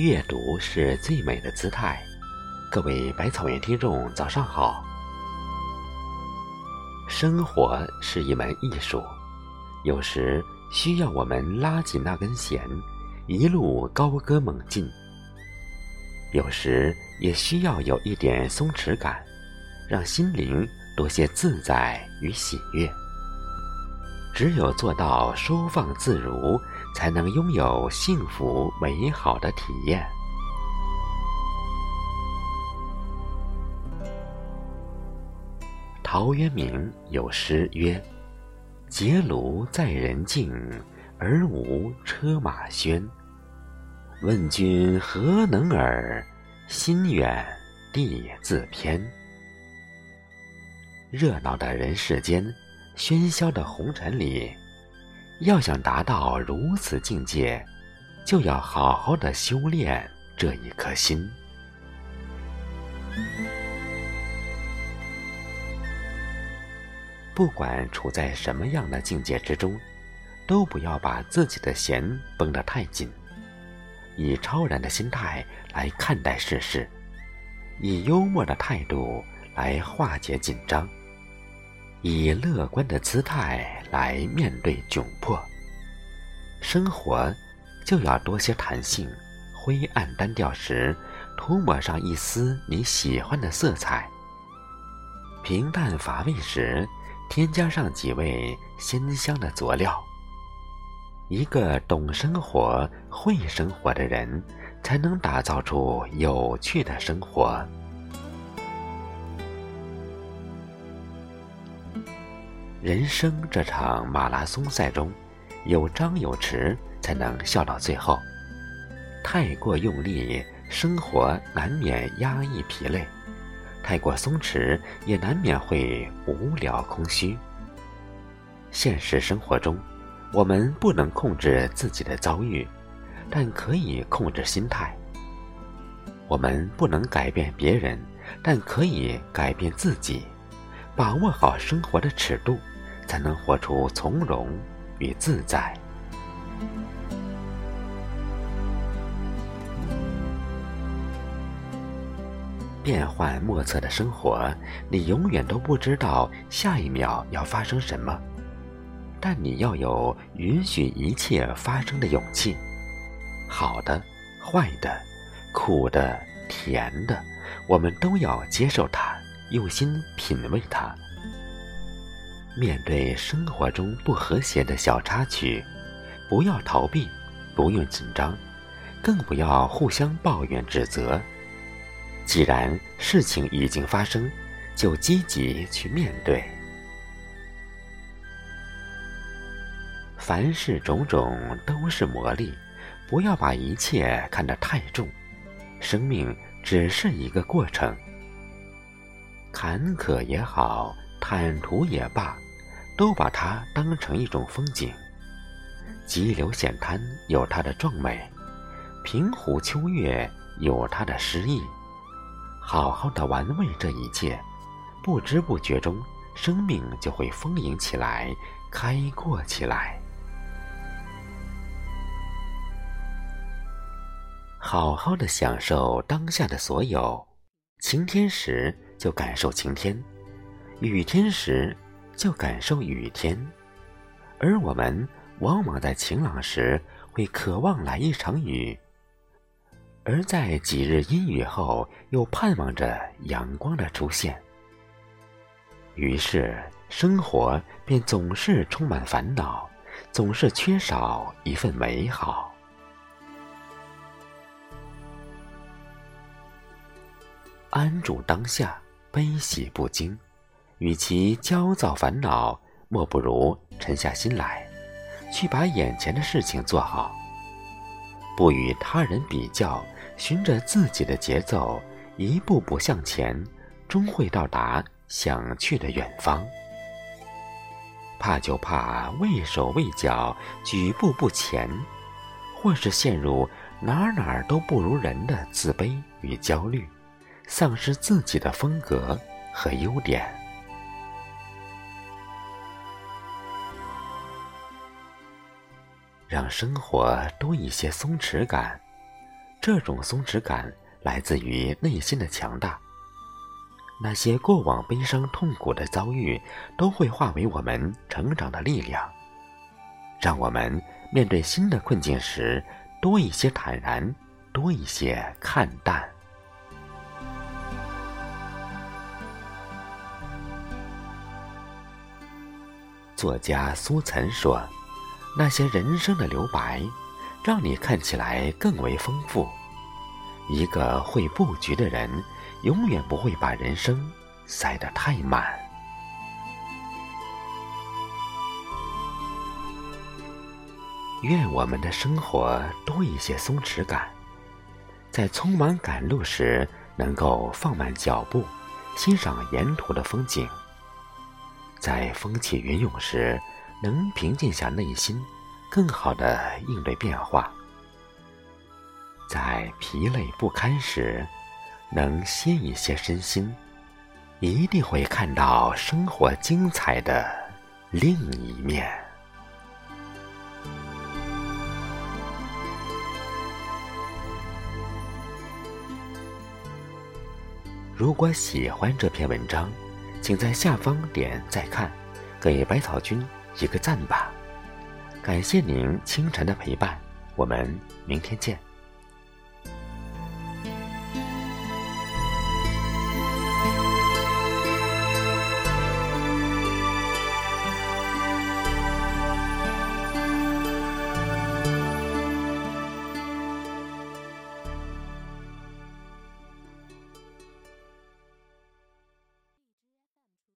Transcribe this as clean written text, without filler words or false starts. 阅读是最美的姿态。各位百草园听众，早上好。生活是一门艺术，有时需要我们拉紧那根弦，一路高歌猛进，有时也需要有一点松弛感，让心灵多些自在与喜悦。只有做到收放自如，才能拥有幸福美好的体验。陶渊明有诗曰：“结庐在人境，而无车马喧。问君何能尔？心远地自偏。”热闹的人世间，喧嚣的红尘里，要想达到如此境界，就要好好的修炼这一颗心。不管处在什么样的境界之中，都不要把自己的弦绷得太紧，以超然的心态来看待世事，以幽默的态度来化解紧张，以乐观的姿态来面对窘迫，生活就要多些弹性。灰暗单调时，涂抹上一丝你喜欢的色彩；平淡乏味时，添加上几味鲜香的佐料。一个懂生活、会生活的人，才能打造出有趣的生活。人生这场马拉松赛中，有张有弛才能笑到最后。太过用力，生活难免压抑疲累；太过松弛，也难免会无聊空虚。现实生活中，我们不能控制自己的遭遇，但可以控制心态；我们不能改变别人，但可以改变自己。把握好生活的尺度，才能活出从容与自在。变幻莫测的生活，你永远都不知道下一秒要发生什么，但你要有允许一切发生的勇气。好的、坏的、苦的、甜的，我们都要接受它，用心品味它。面对生活中不和谐的小插曲，不要逃避，不用紧张，更不要互相抱怨指责。既然事情已经发生，就积极去面对。凡事种种都是磨砺，不要把一切看得太重，生命只是一个过程。坎坷也好，坦途也罢，都把它当成一种风景。急流险滩有它的壮美，平湖秋月有它的诗意。好好的玩味这一切，不知不觉中，生命就会丰盈起来，开阔起来。好好的享受当下的所有。晴天时就感受晴天，雨天时就感受雨天，而我们往往在晴朗时会渴望来一场雨，而在几日阴雨后又盼望着阳光的出现。于是生活便总是充满烦恼，总是缺少一份美好。安住当下，悲喜不惊，与其焦躁烦恼，莫不如沉下心来，去把眼前的事情做好。不与他人比较，循着自己的节奏，一步步向前，终会到达想去的远方。怕就怕畏手畏脚，举步不前，或是陷入哪儿都不如人的自卑与焦虑，丧失自己的风格和优点。让生活多一些松弛感，这种松弛感来自于内心的强大。那些过往悲伤痛苦的遭遇都会化为我们成长的力量，让我们面对新的困境时多一些坦然，多一些看淡。作家苏岑说，那些人生的留白让你看起来更为丰富。一个会布局的人永远不会把人生塞得太满。愿我们的生活多一些松弛感，在匆忙赶路时能够放慢脚步，欣赏沿途的风景，在风起云涌时能平静下内心，更好地应对变化，在疲累不堪时能歇一歇身心，一定会看到生活精彩的另一面。如果喜欢这篇文章，请在下方点再看，给百草君一个赞吧。感谢您清晨的陪伴，我们明天见。